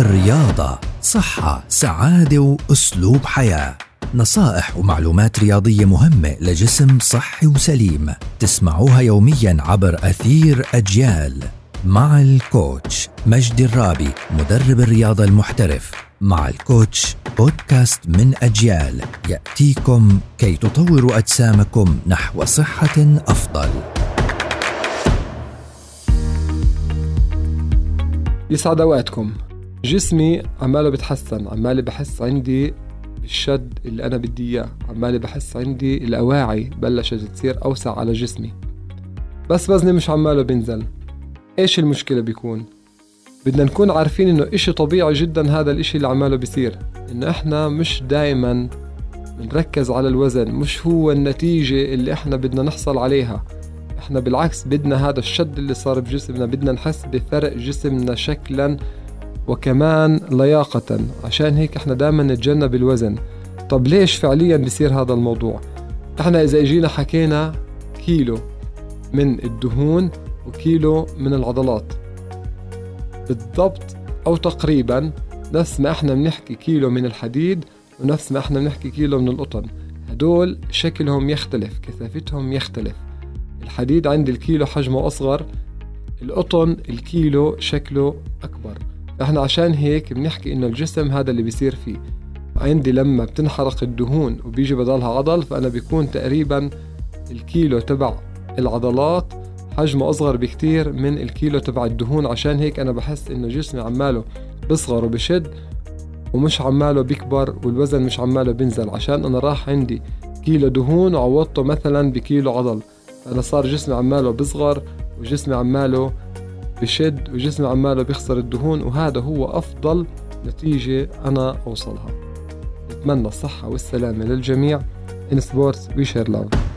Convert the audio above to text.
الرياضة صحة، سعادة وأسلوب حياة. نصائح ومعلومات رياضية مهمة لجسم صحي وسليم، تسمعوها يومياً عبر أثير أجيال مع الكوتش مجدي الرابي مدرب الرياضة المحترف. مع الكوتش بودكاست من أجيال يأتيكم كي تطوروا أجسامكم نحو صحة أفضل. يسعد اوقاتكم. جسمي عماله بتحسن، عمالي بحس عندي الشد اللي انا بدي اياه، عمالي بحس عندي الاواعي بلشت تصير اوسع على جسمي، بس وزني مش عماله بينزل. ايش المشكله؟ بيكون بدنا نكون عارفين انه اشي طبيعي جدا هذا الاشي اللي عماله بيصير، انه احنا مش دايما بنركز على الوزن، مش هو النتيجه اللي احنا بدنا نحصل عليها. احنا بالعكس بدنا هذا الشد اللي صار بجسمنا، بدنا نحس بفرق جسمنا شكلا وكمان لياقة، عشان هيك احنا دائما نتجنب الوزن. طب ليش فعليا بيصير هذا الموضوع؟ احنا اذا اجينا حكينا كيلو من الدهون وكيلو من العضلات، بالضبط او تقريبا نفس ما احنا بنحكي كيلو من الحديد ونفس ما احنا بنحكي كيلو من القطن، هدول شكلهم يختلف، كثافتهم يختلف. الحديد عند الكيلو حجمه أصغر، القطن الكيلو شكله أكبر. احنا عشان هيك بنحكي إنه الجسم هذا اللي بيصير فيه. عندي لما بتنحرق الدهون وبيجي بدلها عضل، فأنا بيكون تقريبا الكيلو تبع العضلات حجمه أصغر بكتير من الكيلو تبع الدهون، عشان هيك أنا بحس إنه جسمي عماله بصغر وبشد ومش عماله بيكبر، والوزن مش عماله بينزل، عشان أنا راح عندي كيلو دهون وعوضته مثلا بكيلو عضل. أنا صار جسمي عماله بصغر وجسمي عماله بشد وجسمي عماله بيخسر الدهون، وهذا هو أفضل نتيجة أنا أوصلها. نتمنى الصحة والسلامة للجميع. ان سبورتس وي شير لاف.